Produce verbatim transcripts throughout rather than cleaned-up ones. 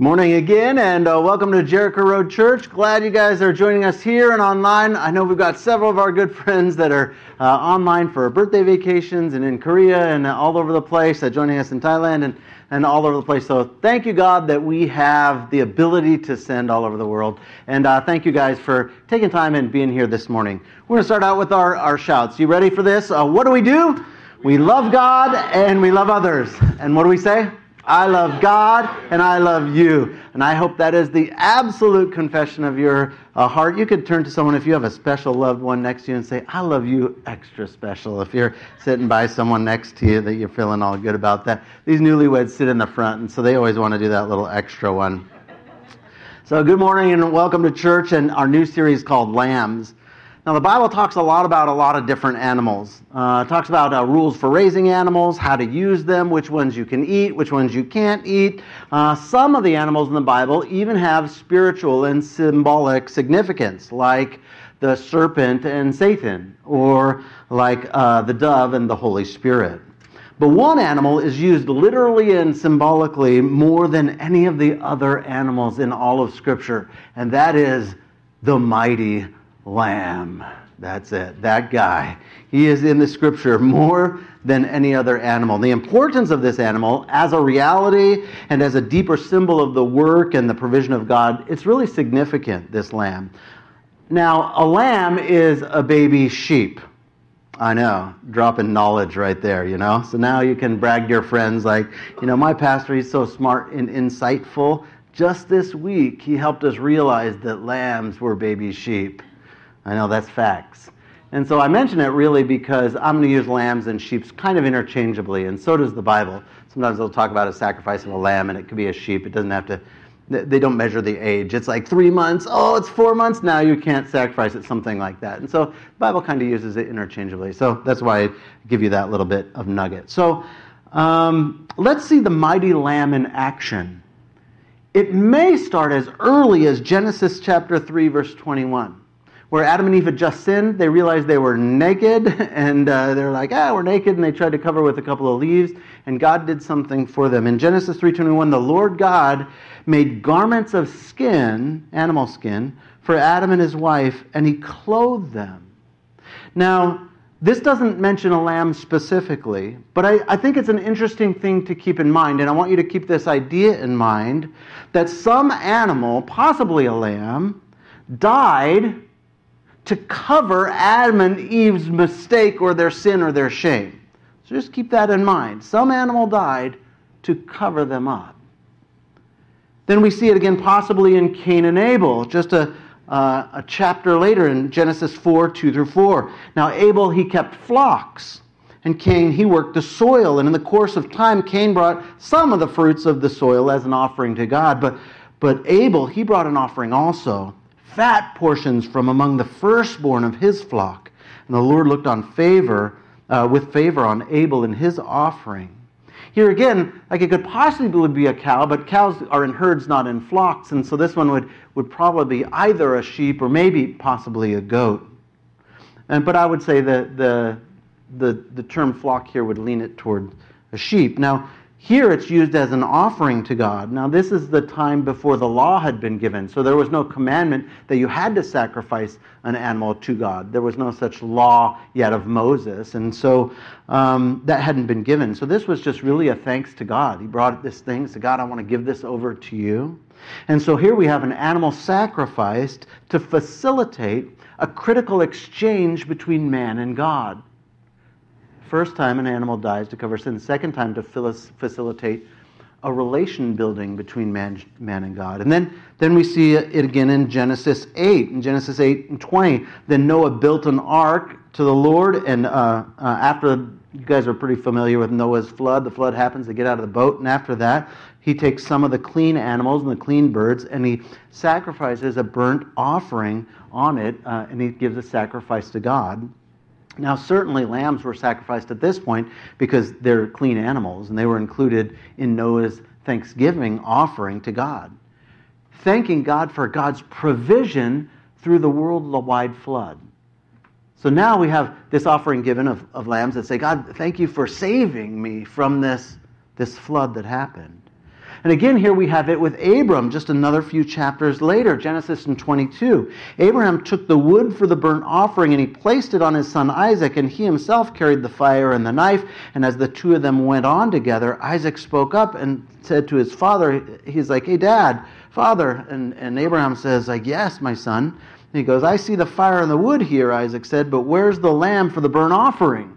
Morning again, and uh, welcome to Jericho Road Church. Glad you guys are joining us here and online. I know we've got several of our good friends that are uh, online for birthday vacations and in Korea and uh, all over the place, uh, joining us in Thailand and, and all over the place. So thank you, God, that we have the ability to send all over the world. And uh, thank you guys for taking time and being here this morning. We're going to start out with our, our shouts. You ready for this? Uh, what do we do? We love God and we love others. And what do we say? I love God and I love you. And I hope that is the absolute confession of your uh, heart. You could turn to someone if you have a special loved one next to you and say, I love you extra special. If you're sitting by someone next to you that you're feeling all good about that. These newlyweds sit in the front, and so they always want to do that little extra one. So good morning and welcome to church and our new series called Lambs. Now, the Bible talks a lot about a lot of different animals. Uh, it talks about uh, rules for raising animals, how to use them, which ones you can eat, which ones you can't eat. Uh, some of the animals in the Bible even have spiritual and symbolic significance, like the serpent and Satan, or like uh, the dove and the Holy Spirit. But one animal is used literally and symbolically more than any of the other animals in all of Scripture, and that is the mighty Lamb. That's it. That guy. He is in the Scripture more than any other animal. The importance of this animal as a reality and as a deeper symbol of the work and the provision of God, it's really significant, this lamb. Now, a lamb is a baby sheep. I know, dropping knowledge right there, you know. So now you can brag to your friends like, you know, my pastor, he's so smart and insightful. Just this week, he helped us realize that lambs were baby sheep. I know, that's facts. And so I mention it really because I'm going to use lambs and sheep kind of interchangeably, and so does the Bible. Sometimes they'll talk about a sacrifice of a lamb, and it could be a sheep. It doesn't have to, they don't measure the age. It's like three months. Oh, it's four months. Now you can't sacrifice it, something like that. And so the Bible kind of uses it interchangeably. So that's why I give you that little bit of nugget. So um, let's see the mighty lamb in action. It may start as early as Genesis chapter three, verse twenty-one. Where Adam and Eve had just sinned, they realized they were naked, and uh, they're like, ah, we're naked, and they tried to cover with a couple of leaves, and God did something for them. In Genesis three twenty-one, the Lord God made garments of skin, animal skin, for Adam and his wife, and he clothed them. Now, this doesn't mention a lamb specifically, but I, I think it's an interesting thing to keep in mind, and I want you to keep this idea in mind, that some animal, possibly a lamb, died to cover Adam and Eve's mistake or their sin or their shame. So just keep that in mind. Some animal died to cover them up. Then we see it again possibly in Cain and Abel, just a, uh, a chapter later in Genesis four, two through four. Now Abel, he kept flocks, and Cain, he worked the soil. And in the course of time, Cain brought some of the fruits of the soil as an offering to God. But, but Abel, he brought an offering also, fat portions from among the firstborn of his flock. And the Lord looked on favor, uh, with favor on Abel and his offering. Here again, like it could possibly be a cow, but cows are in herds, not in flocks, and so this one would, would probably be either a sheep or maybe possibly a goat. And but I would say that the, the, the term flock here would lean it toward a sheep. Now, here it's used as an offering to God. Now this is the time before the law had been given. So there was no commandment that you had to sacrifice an animal to God. There was no such law yet of Moses. And so um, that hadn't been given. So this was just really a thanks to God. He brought this thing and said, God, I want to give this over to you. And so here we have an animal sacrificed to facilitate a critical exchange between man and God. First time an animal dies to cover sin. Second time to facilitate a relation building between man, man and God. And then, then we see it again in Genesis eight. In Genesis eight and twenty, then Noah built an ark to the Lord. And uh, uh, after, you guys are pretty familiar with Noah's flood. The flood happens, they get out of the boat. And after that, he takes some of the clean animals and the clean birds, and he sacrifices a burnt offering on it. Uh, and he gives a sacrifice to God. Now, certainly lambs were sacrificed at this point because they're clean animals, and they were included in Noah's thanksgiving offering to God, thanking God for God's provision through the worldwide flood. So now we have this offering given of, of lambs that say, God, thank you for saving me from this, this flood that happened. And again, here we have it with Abram just another few chapters later, Genesis twenty-two. Abraham took the wood for the burnt offering and he placed it on his son Isaac, and he himself carried the fire and the knife. And as the two of them went on together, Isaac spoke up and said to his father, he's like, hey, Dad, Father. And, and Abraham says, like, yes, my son. And he goes, I see the fire and the wood here, Isaac said, but where's the lamb for the burnt offering?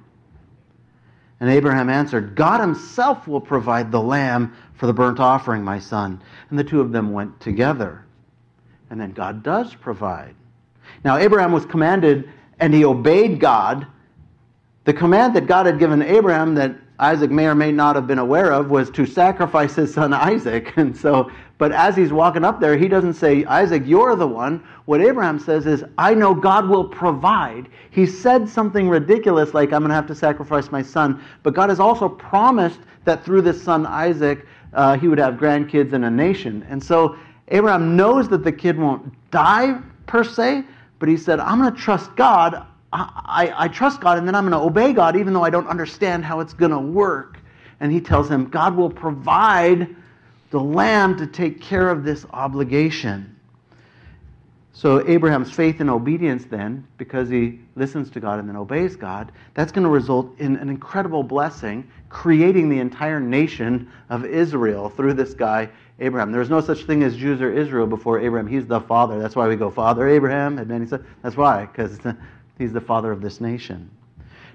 And Abraham answered, God himself will provide the lamb for the burnt offering, my son. And the two of them went together. And then God does provide. Now, Abraham was commanded, and he obeyed God. The command that God had given Abraham that Isaac may or may not have been aware of was to sacrifice his son Isaac. And so, but as he's walking up there, he doesn't say, Isaac, you're the one. What Abraham says is, I know God will provide. He said something ridiculous like, I'm going to have to sacrifice my son. But God has also promised that through this son Isaac, uh, he would have grandkids and a nation. And so Abraham knows that the kid won't die per se, but he said, I'm going to trust God. I, I trust God, and then I'm going to obey God, even though I don't understand how it's going to work. And he tells him, God will provide the lamb to take care of this obligation. So Abraham's faith and obedience then, because he listens to God and then obeys God, that's going to result in an incredible blessing, creating the entire nation of Israel through this guy, Abraham. There's no such thing as Jews or Israel before Abraham. He's the father. That's why we go, Father Abraham. And then he said, that's why, because he's the father of this nation.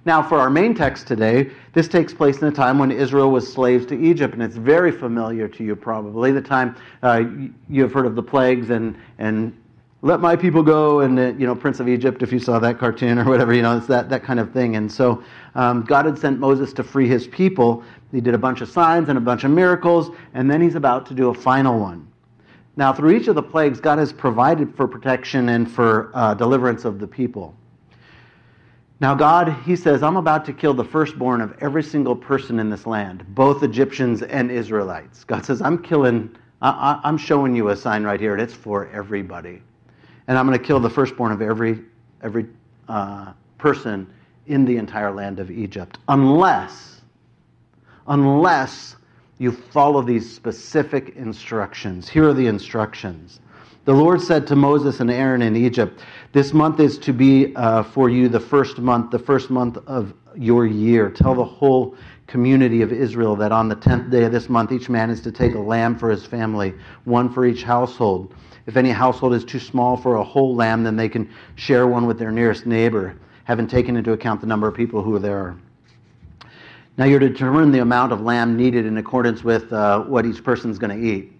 Now, for our main text today, this takes place in a time when Israel was slaves to Egypt, and it's very familiar to you probably, the time uh, you've heard of the plagues and and let my people go, and uh, you know, Prince of Egypt, if you saw that cartoon or whatever, you know, it's that, that kind of thing. And so um, God had sent Moses to free his people. He did a bunch of signs and a bunch of miracles, and then he's about to do a final one. Now, through each of the plagues, God has provided for protection and for uh, deliverance of the people. Now God, he says, I'm about to kill the firstborn of every single person in this land, both Egyptians and Israelites. God says, I'm killing, I, I, I'm showing you a sign right here, and it's for everybody. And I'm going to kill the firstborn of every every uh, person in the entire land of Egypt, unless, unless you follow these specific instructions. Here are the instructions. The Lord said to Moses and Aaron in Egypt, this month is to be uh, for you the first month, the first month of your year. Tell the whole community of Israel that on the tenth day of this month, each man is to take a lamb for his family, one for each household. If any household is too small for a whole lamb, then they can share one with their nearest neighbor, having taken into account the number of people who are there. Now you're to determine the amount of lamb needed in accordance with uh, what each person's going to eat.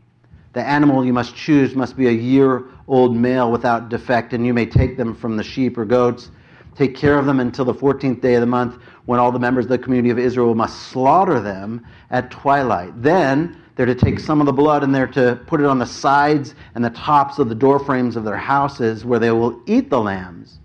The animal you must choose must be a year-old male without defect, and you may take them from the sheep or goats. Take care of them until the fourteenth day of the month, when all the members of the community of Israel must slaughter them at twilight. Then they're to take some of the blood, and they're to put it on the sides and the tops of the doorframes of their houses, where they will eat the lambs.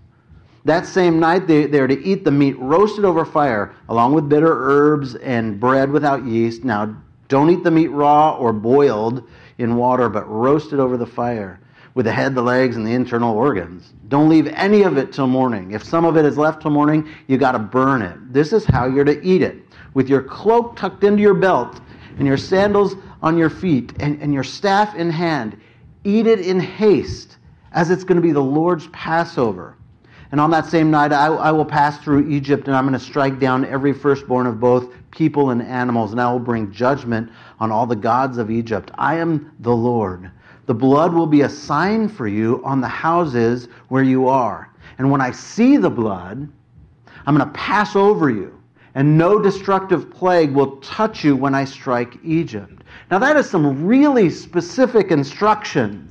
That same night, they, they are to eat the meat roasted over fire, along with bitter herbs and bread without yeast. Now, don't eat the meat raw or boiled in water, but roasted over the fire with the head, the legs, and the internal organs. Don't leave any of it till morning. If some of it is left till morning, you got to burn it. This is how you're to eat it, with your cloak tucked into your belt and your sandals on your feet and, and your staff in hand. Eat it in haste, as it's going to be the Lord's Passover. And on that same night, I, I will pass through Egypt, and I'm going to strike down every firstborn of both people and animals, and I will bring judgment on all the gods of Egypt. I am the Lord. The blood will be a sign for you on the houses where you are. And when I see the blood, I'm going to pass over you, and no destructive plague will touch you when I strike Egypt. Now that is some really specific instructions.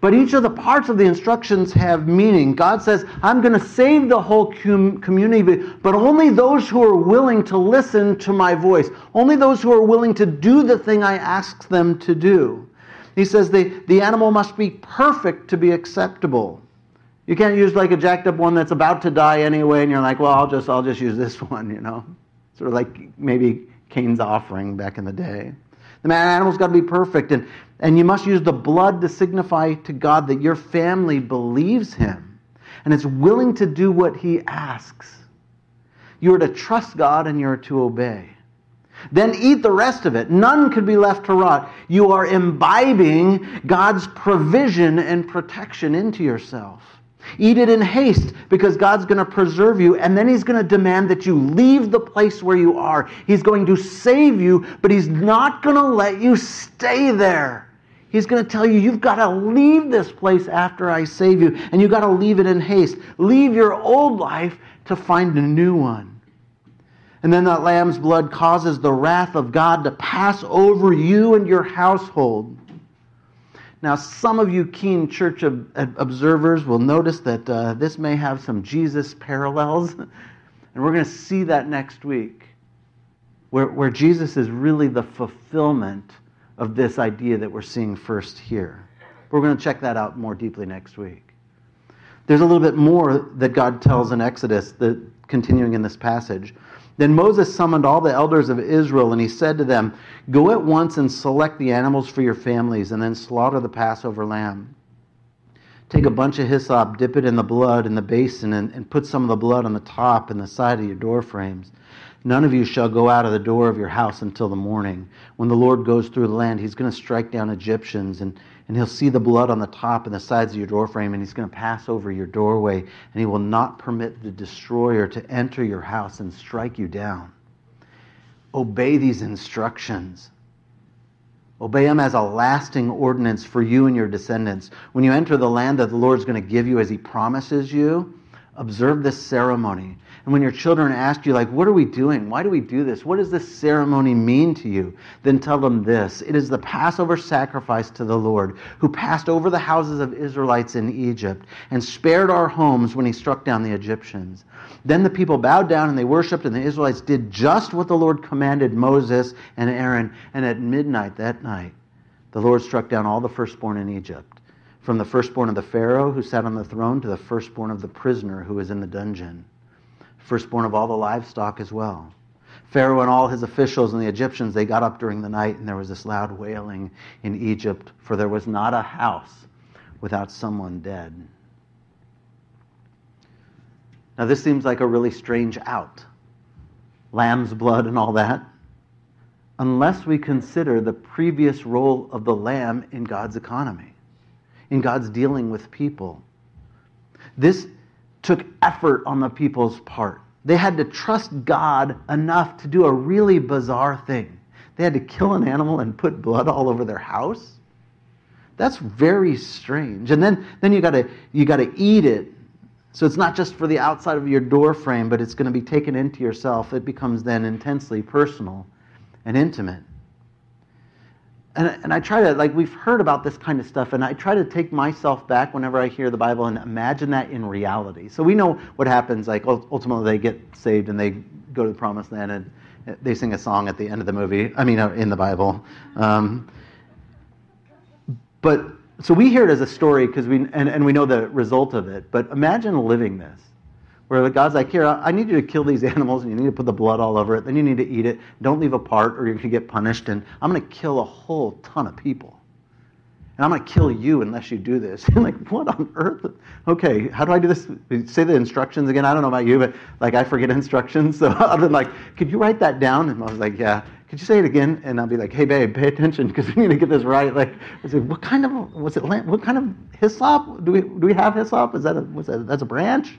But each of the parts of the instructions have meaning. God says, I'm going to save the whole com- community, but only those who are willing to listen to my voice. Only those who are willing to do the thing I ask them to do. He says the, the animal must be perfect to be acceptable. You can't use like a jacked up one that's about to die anyway, and you're like, well, I'll just, I'll just use this one, you know. Sort of like maybe Cain's offering back in the day. The man animal's got to be perfect, and, and you must use the blood to signify to God that your family believes him and is willing to do what he asks. You are to trust God and you are to obey. Then eat the rest of it. None could be left to rot. You are imbibing God's provision and protection into yourself. Eat it in haste, because God's going to preserve you, and then He's going to demand that you leave the place where you are. He's going to save you, but He's not going to let you stay there. He's going to tell you, you've got to leave this place after I save you, and you've got to leave it in haste. Leave your old life to find a new one. And then that lamb's blood causes the wrath of God to pass over you and your household. Now, some of you keen church ob- observers will notice that uh, this may have some Jesus parallels. And we're going to see that next week, where, where Jesus is really the fulfillment of this idea that we're seeing first here. We're going to check that out more deeply next week. There's a little bit more that God tells in Exodus, the, continuing in this passage. Then Moses summoned all the elders of Israel, and he said to them, "Go at once and select the animals for your families, and then slaughter the Passover lamb. Take a bunch of hyssop, dip it in the blood in the basin, and, and put some of the blood on the top and the side of your door frames. None of you shall go out of the door of your house until the morning. When the Lord goes through the land, He's going to strike down Egyptians, and, and He'll see the blood on the top and the sides of your doorframe, and He's going to pass over your doorway, and He will not permit the destroyer to enter your house and strike you down." Obey these instructions. Obey them as a lasting ordinance for you and your descendants. When you enter the land that the Lord's going to give you as He promises you, observe this ceremony. And when your children ask you, like, what are we doing? Why do we do this? What does this ceremony mean to you? Then tell them this: it is the Passover sacrifice to the Lord, who passed over the houses of Israelites in Egypt and spared our homes when He struck down the Egyptians. Then the people bowed down and they worshipped, and the Israelites did just what the Lord commanded Moses and Aaron. And at midnight that night, the Lord struck down all the firstborn in Egypt, from the firstborn of the Pharaoh who sat on the throne to the firstborn of the prisoner who was in the dungeon. Firstborn of all the livestock as well. Pharaoh and all his officials and the Egyptians, they got up during the night, and there was this loud wailing in Egypt, for there was not a house without someone dead. Now this seems like a really strange out. Lamb's blood and all that. Unless we consider the previous role of the lamb in God's economy, in God's dealing with people. This took effort on the people's part. They had to trust God enough to do a really bizarre thing. They had to kill an animal and put blood all over their house. That's very strange. And then, then you gotta you gotta eat it. So it's not just for the outside of your door frame, but it's going to be taken into yourself. It becomes then intensely personal and intimate. And, and I try to, like, we've heard about this kind of stuff, and I try to take myself back whenever I hear the Bible and imagine that in reality. So we know what happens, like, ultimately they get saved and they go to the promised land, and they sing a song at the end of the movie, I mean, in the Bible. Um, but, so we hear it as a story, because we and, and we know the result of it, but imagine living this, where God's like, here, I need you to kill these animals, and you need to put the blood all over it, then you need to eat it, don't leave a part, or you're going to get punished, and I'm going to kill a whole ton of people. And I'm going to kill you unless you do this. You're like, what on earth? Okay, how do I do this? Say the instructions again. I don't know about you, but like I forget instructions, so I've been like, could you write that down? And I was like, yeah. Could you say it again? And I'll be like, hey, babe, pay attention, because we need to get this right. Like, I said, what kind of, what's it, what kind of hyssop? Do we do we have hyssop? Is that a, what's that, that's a branch?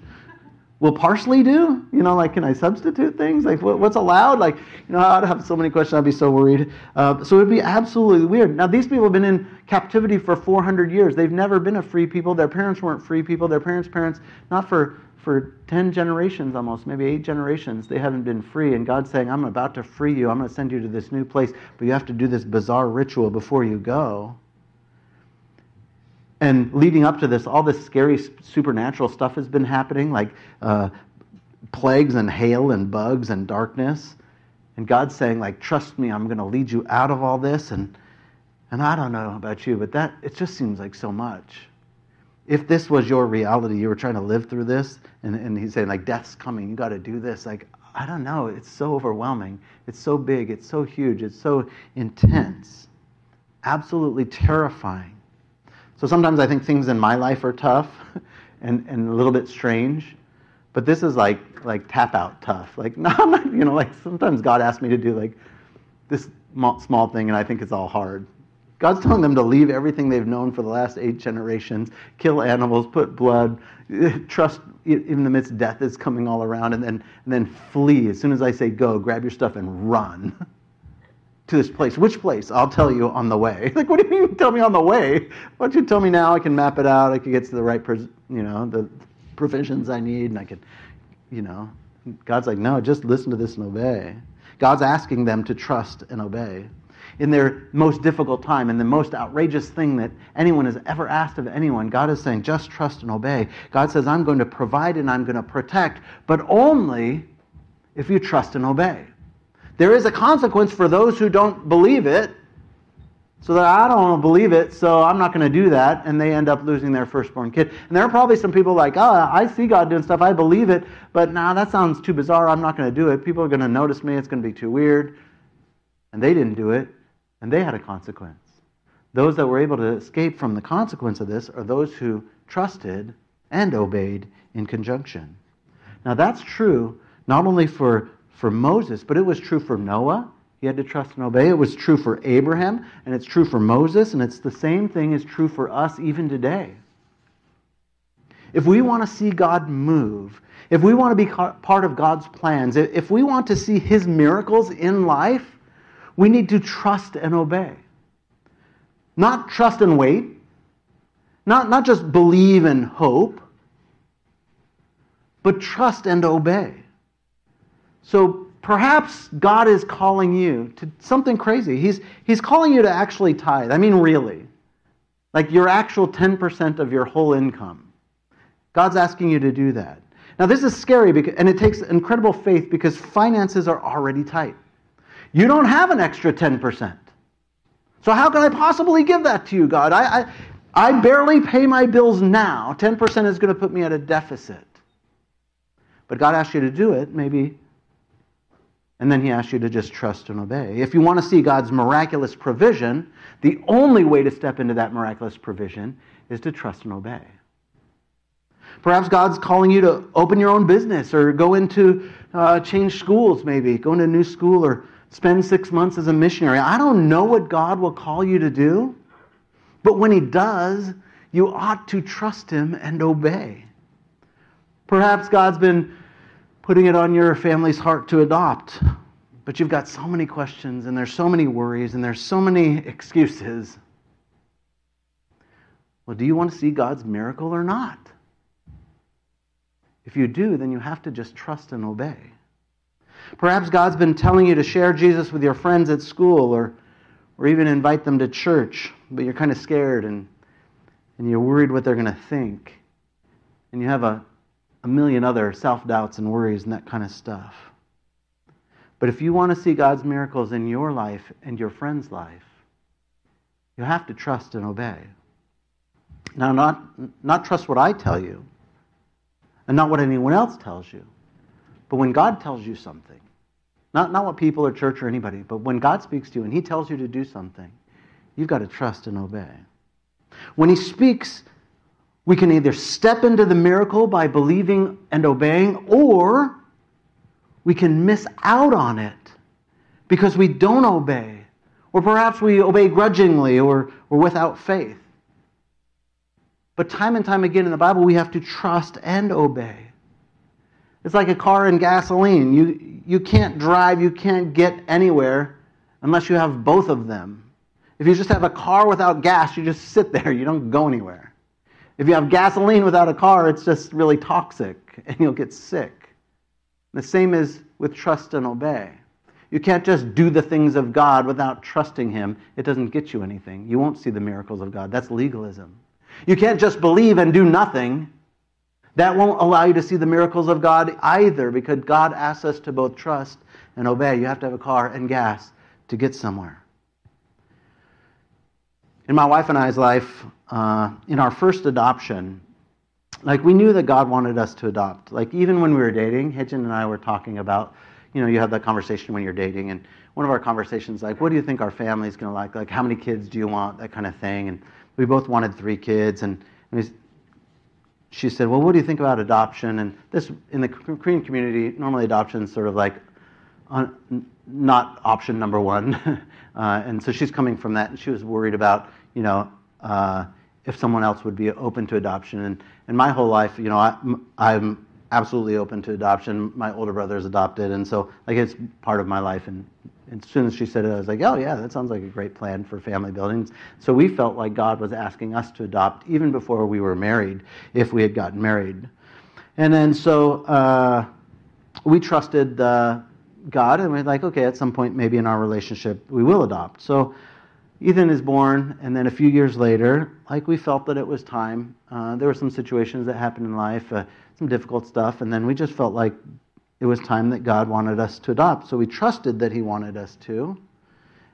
Will parsley do? You know, like, can I substitute things? Like, what, what's allowed? Like, you know, I'd have so many questions. I'd be so worried. Uh, so it would be absolutely weird. Now, these people have been in captivity for four hundred years. They've never been a free people. Their parents weren't free people. Their parents' parents, not for, for ten generations almost, maybe eight generations, they haven't been free. And God's saying, I'm about to free you. I'm going to send you to this new place. But you have to do this bizarre ritual before you go. And leading up to this, all this scary supernatural stuff has been happening, like uh, plagues and hail and bugs and darkness. And God's saying, like, trust me, I'm going to lead you out of all this. And and I don't know about you, but that it just seems like so much. If this was your reality, you were trying to live through this, and, and he's saying, like, death's coming, you got to do this. Like, I don't know, it's so overwhelming. It's so big, it's so huge, it's so intense. Absolutely terrifying. So sometimes I think things in my life are tough and, and a little bit strange, but this is like like tap out tough. Like, no, I'm not, you know, like sometimes God asks me to do like this small thing, and I think it's all hard. God's telling them to leave everything they've known for the last eight generations, kill animals, put blood, trust in the midst of death that's coming all around, and then, and then flee. As soon as I say go, grab your stuff and run to this place. Which place? I'll tell you on the way. Like, what do you mean tell me on the way? Why don't you tell me now? I can map it out. I can get to the right, you know, the provisions I need, and I can, you know. God's like, no, just listen to this and obey. God's asking them to trust and obey. In their most difficult time, in the most outrageous thing that anyone has ever asked of anyone, God is saying, just trust and obey. God says, I'm going to provide and I'm going to protect, but only if you trust and obey. There is a consequence for those who don't believe it, so that I don't want to believe it, so I'm not going to do that, and they end up losing their firstborn kid. And there are probably some people like, oh, I see God doing stuff, I believe it, but nah, that sounds too bizarre, I'm not going to do it. People are going to notice me, it's going to be too weird. And they didn't do it, and they had a consequence. Those that were able to escape from the consequence of this are those who trusted and obeyed in conjunction. Now that's true not only for, for Moses, but it was true for Noah. He had to trust and obey. It was true for Abraham, and it's true for Moses, and it's the same thing is true for us even today. If we want to see God move, if we want to be part of God's plans, if we want to see His miracles in life, we need to trust and obey. Not trust and wait. Not, not just believe and hope. But trust and obey. So perhaps God is calling you to something crazy. He's, he's calling you to actually tithe. I mean really. Like your actual ten percent of your whole income. God's asking you to do that. Now this is scary, because, and it takes incredible faith because finances are already tight. You don't have an extra ten percent. So how can I possibly give that to you, God? I, I, I barely pay my bills now. ten percent is going to put me at a deficit. But God asked you to do it, maybe. And then He asked you to just trust and obey. If you want to see God's miraculous provision, the only way to step into that miraculous provision is to trust and obey. Perhaps God's calling you to open your own business or go into, uh, change schools maybe, go into a new school or spend six months as a missionary. I don't know what God will call you to do, but when He does, you ought to trust Him and obey. Perhaps God's been putting it on your family's heart to adopt, but you've got so many questions, and there's so many worries, and there's so many excuses. Well, do you want to see God's miracle or not? If you do, then you have to just trust and obey. Perhaps God's been telling you to share Jesus with your friends at school or or even invite them to church, but you're kind of scared and, and you're worried what they're going to think. And you have a, a million other self-doubts and worries and that kind of stuff. But if you want to see God's miracles in your life and your friend's life, you have to trust and obey. Now, not, not trust what I tell you and not what anyone else tells you. But when God tells you something, not, not what people or church or anybody, but when God speaks to you and He tells you to do something, you've got to trust and obey. When He speaks, we can either step into the miracle by believing and obeying, or we can miss out on it because we don't obey, or perhaps we obey grudgingly or, or without faith. But time and time again in the Bible, we have to trust and obey. It's like a car and gasoline. You you can't drive, you can't get anywhere unless you have both of them. If you just have a car without gas, you just sit there. You don't go anywhere. If you have gasoline without a car, it's just really toxic and you'll get sick. The same is with trust and obey. You can't just do the things of God without trusting Him. It doesn't get you anything. You won't see the miracles of God. That's legalism. You can't just believe and do nothing. That won't allow you to see the miracles of God either, because God asks us to both trust and obey. You have to have a car and gas to get somewhere. In my wife and I's life, uh, in our first adoption, like we knew that God wanted us to adopt. Like even when we were dating, Hyejin and I were talking about, you know, you have that conversation when you're dating, and one of our conversations, like, what do you think our family's going to like? Like, how many kids do you want? That kind of thing. And we both wanted three kids, and, and we she said, well, what do you think about adoption? And this, in the Korean community, normally adoption is sort of like on, not option number one. uh, and so she's coming from that, and she was worried about, you know, uh, if someone else would be open to adoption. And, and my whole life, you know, I, I'm absolutely open to adoption. My older brother is adopted, and so, like, it's part of my life. And, and as soon as she said it, I was like, oh, yeah, that sounds like a great plan for family building. So we felt like God was asking us to adopt even before we were married, if we had gotten married. And then so uh, we trusted uh, God, and we were like, okay, at some point, maybe in our relationship, we will adopt. So Ethan is born, and then a few years later, like, we felt that it was time. Uh, there were some situations that happened in life, uh, some difficult stuff, and then we just felt like it was time that God wanted us to adopt. So we trusted that He wanted us to,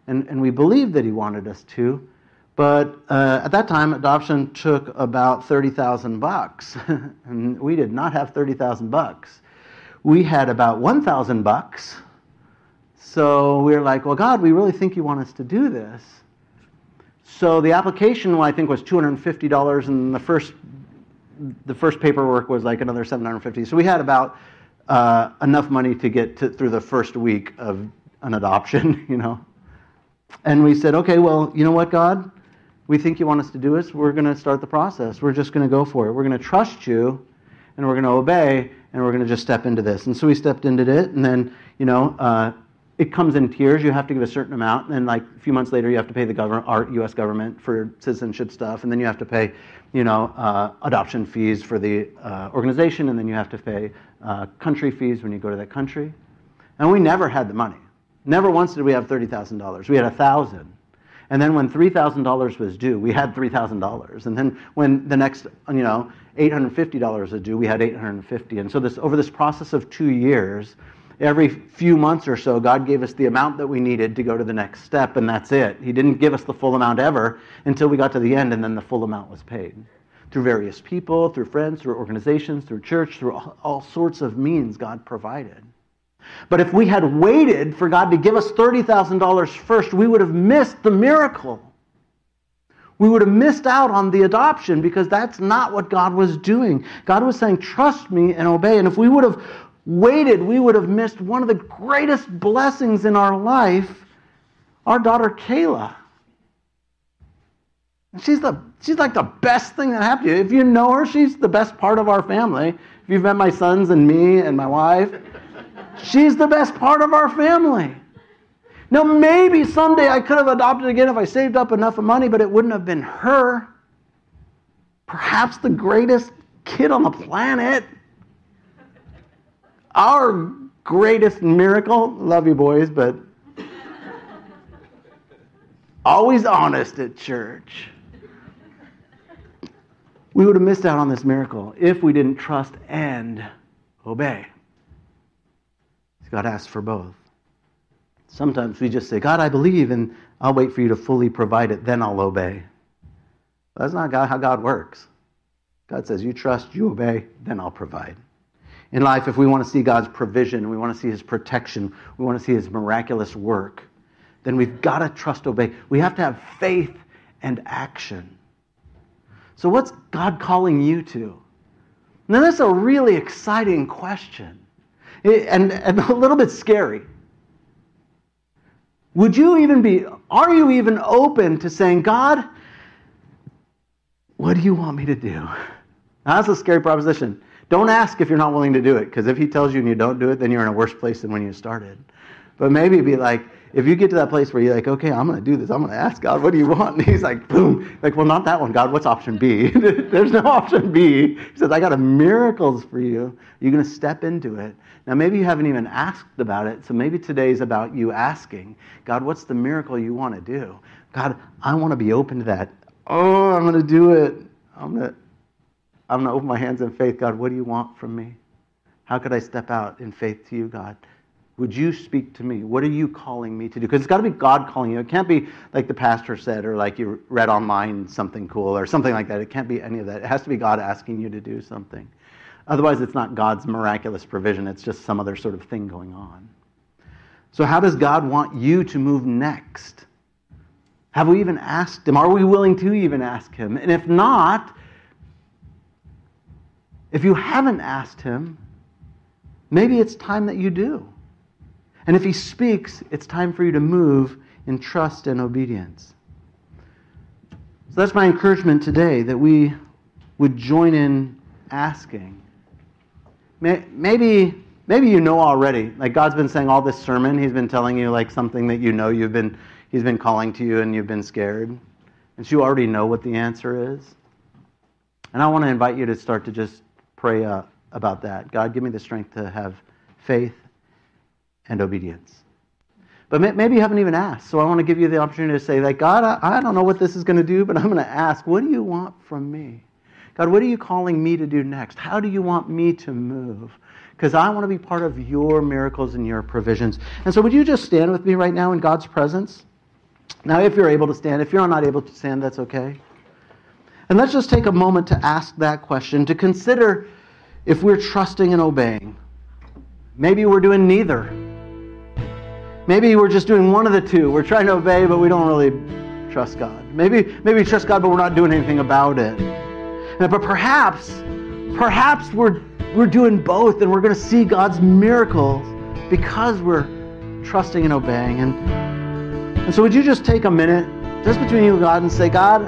and, and we believed that He wanted us to, but uh, at that time, adoption took about thirty thousand bucks, and we did not have thirty thousand bucks. We had about one thousand bucks, so we were like, well, God, we really think You want us to do this. So the application, well, I think, was two hundred fifty dollars, and the first the first paperwork was like another seven hundred fifty dollars. So we had about uh, enough money to get to, through the first week of an adoption, you know. And we said, okay, well, you know what, God? We think You want us to do this. We're going to start the process. We're just going to go for it. We're going to trust You, and we're going to obey, and we're going to just step into this. And so we stepped into it, and then, you know, uh, it comes in tiers. You have to give a certain amount, and then, like, a few months later, you have to pay the government, our U S government, for citizenship stuff, and then you have to pay, you know, uh, adoption fees for the uh, organization, and then you have to pay uh, country fees when you go to that country. And we never had the money. Never once did we have thirty thousand dollars. We had a thousand. And then when three thousand dollars was due, we had three thousand dollars. And then when the next, you know, eight hundred fifty dollars was due, we had eight hundred fifty dollars. And so this over this process of two years, every few months or so, God gave us the amount that we needed to go to the next step, and that's it. He didn't give us the full amount ever until we got to the end, and then the full amount was paid. Through various people, through friends, through organizations, through church, through all, all sorts of means God provided. But if we had waited for God to give us thirty thousand dollars first, we would have missed the miracle. We would have missed out on the adoption, because that's not what God was doing. God was saying, trust Me and obey. And if we would have waited, we would have missed one of the greatest blessings in our life, our daughter Kayla. She's the she's like the best thing that happened to you. If you know her, she's the best part of our family. If you've met my sons and me and my wife, she's the best part of our family. Now, maybe someday I could have adopted again if I saved up enough money, but it wouldn't have been her. Perhaps the greatest kid on the planet. Our greatest miracle. Love you, boys, but always honest at church. We would have missed out on this miracle if we didn't trust and obey. God asks for both. Sometimes we just say, God, I believe, and I'll wait for You to fully provide it, then I'll obey. That's not God, how God works. God says, you trust, you obey, then I'll provide. In life, if we want to see God's provision, we want to see His protection, we want to see His miraculous work, then we've got to trust, obey. We have to have faith and action. So what's God calling you to? Now, that's a really exciting question. And, and a little bit scary. Would you even be, are you even open to saying, God, what do You want me to do? Now, that's a scary proposition. Don't ask if you're not willing to do it, because if He tells you and you don't do it, then you're in a worse place than when you started. But maybe be like, if you get to that place where you're like, okay, I'm going to do this. I'm going to ask God, what do You want? And He's like, boom. Like, well, not that one, God. What's option B? There's no option B. He says, I got a miracles for you. You're going to step into it. Now, maybe you haven't even asked about it, so maybe today's about you asking, God, what's the miracle You want to do? God, I want to be open to that. Oh, I'm going to do it. I'm going to, I'm going to open my hands in faith. God, what do You want from me? How could I step out in faith to You, God? Would You speak to me? What are You calling me to do? Because it's got to be God calling you. It can't be like the pastor said, or like you read online something cool or something like that. It can't be any of that. It has to be God asking you to do something. Otherwise, it's not God's miraculous provision. It's just some other sort of thing going on. So how does God want you to move next? Have we even asked Him? Are we willing to even ask Him? And if not, if you haven't asked Him, maybe it's time that you do. And if he speaks, it's time for you to move in trust and obedience. So that's my encouragement today, that we would join in asking. Maybe, maybe you know already. Like, God's been saying all this sermon. He's been telling you like something that you know you've been, he's been calling to you and you've been scared. And so you already know what the answer is. And I want to invite you to start to just pray uh, about that. God, give me the strength to have faith and obedience. But may, maybe you haven't even asked. So I want to give you the opportunity to say, like, God, I, I don't know what this is going to do, but I'm going to ask, what do you want from me? God, what are you calling me to do next? How do you want me to move? Because I want to be part of your miracles and your provisions. And so would you just stand with me right now in God's presence? Now, if you're able to stand, if you're not able to stand, that's okay. And let's just take a moment to ask that question, to consider if we're trusting and obeying. Maybe we're doing neither. Maybe we're just doing one of the two. We're trying to obey, but we don't really trust God. Maybe, maybe we trust God, but we're not doing anything about it. But perhaps, perhaps we're we're doing both, and we're going to see God's miracles because we're trusting and obeying. And, and so would you just take a minute, just between you and God, and say, God,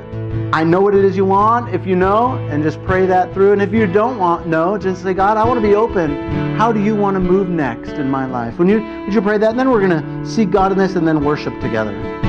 I know what it is you want, if you know, and just pray that through. And if you don't want know, just say, God, I want to be open. How do you want to move next in my life? When you, would you pray that? And then we're going to seek God in this and then worship together.